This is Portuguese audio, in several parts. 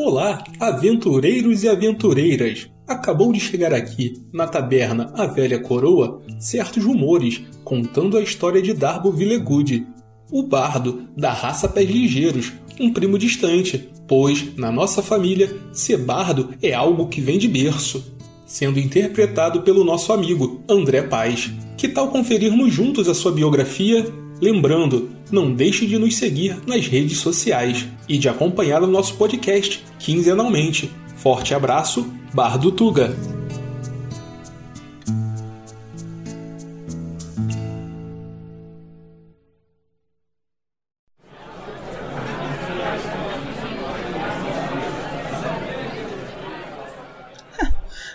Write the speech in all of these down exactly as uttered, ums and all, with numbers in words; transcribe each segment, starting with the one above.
Olá, aventureiros e aventureiras! Acabou de chegar aqui, na taberna A Velha Coroa, certos rumores contando a história de Darbo Villegude, o bardo da raça Pés Ligeiros, um primo distante, pois, na nossa família, ser bardo é algo que vem de berço, sendo interpretado pelo nosso amigo André Paz. Que tal conferirmos juntos a sua biografia? Lembrando, não deixe de nos seguir nas redes sociais e de acompanhar o nosso podcast quinzenalmente. Forte abraço, Bar do Tuga!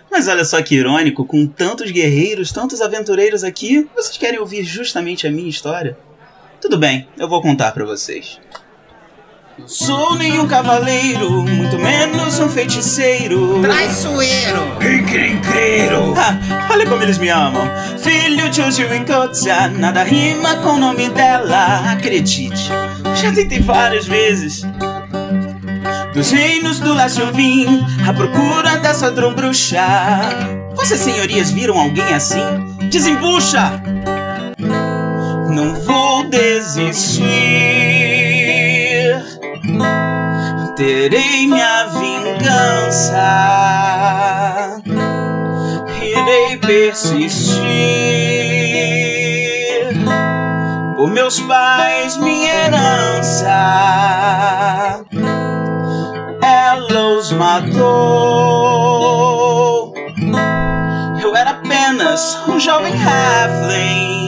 Mas olha só que irônico, com tantos guerreiros, tantos aventureiros aqui, vocês querem ouvir justamente a minha história? Tudo bem, eu vou contar pra vocês. Não sou nenhum cavaleiro, muito menos um feiticeiro. Traiçoeiro! Encrenqueiro! Ah, olha como eles me amam. Filho de Ujiu Incotza, nada rima com o nome dela. Acredite, já tentei várias vezes. Dos reinos do Lácio vim, à procura da SodromBruxa. Vossas senhorias viram alguém assim? Desembucha! Não vou desistir, terei minha vingança, irei persistir, por meus pais minha herança, ela os matou, eu era apenas um jovem halfling.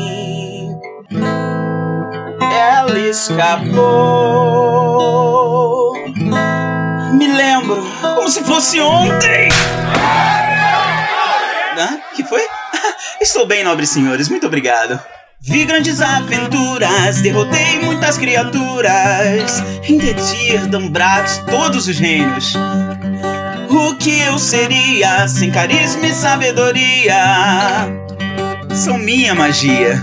Ela escapou. Me lembro como se fosse ontem. Ah, que foi? Estou bem, nobres senhores, muito obrigado. Vi grandes aventuras, derrotei muitas criaturas, entendi, dombrados todos os reinos. O que eu seria sem carisma e sabedoria? São minha magia.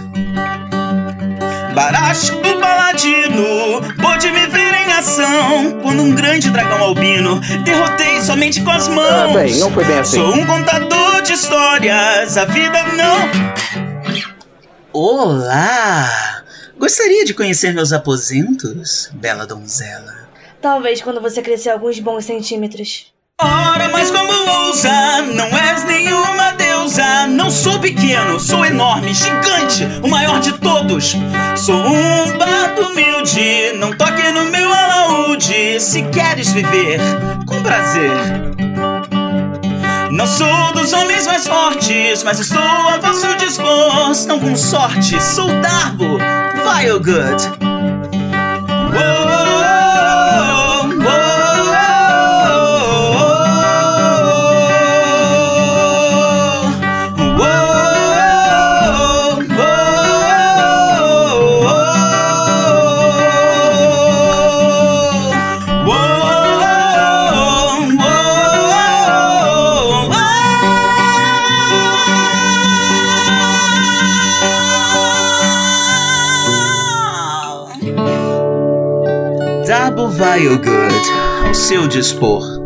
Baracho do paladino, pôde me ver em ação, quando um grande dragão albino derrotei somente com as mãos. Ah, bem, não foi bem assim. Sou um contador de histórias, a vida não... Olá! Gostaria de conhecer meus aposentos, bela donzela? Talvez quando você crescer alguns bons centímetros. Ora, mas como ousa, não és nenhuma deusa. Não sou pequeno, sou enorme, gigante, o maior de todos. Sou um bardo humilde, não toque no meu alaúde. Se queres viver, com prazer. Não sou dos homens mais fortes, mas estou a vosso dispor. Não com sorte, sou Darbo Villegude. Oh, Darbo Villegude, ao seu dispor.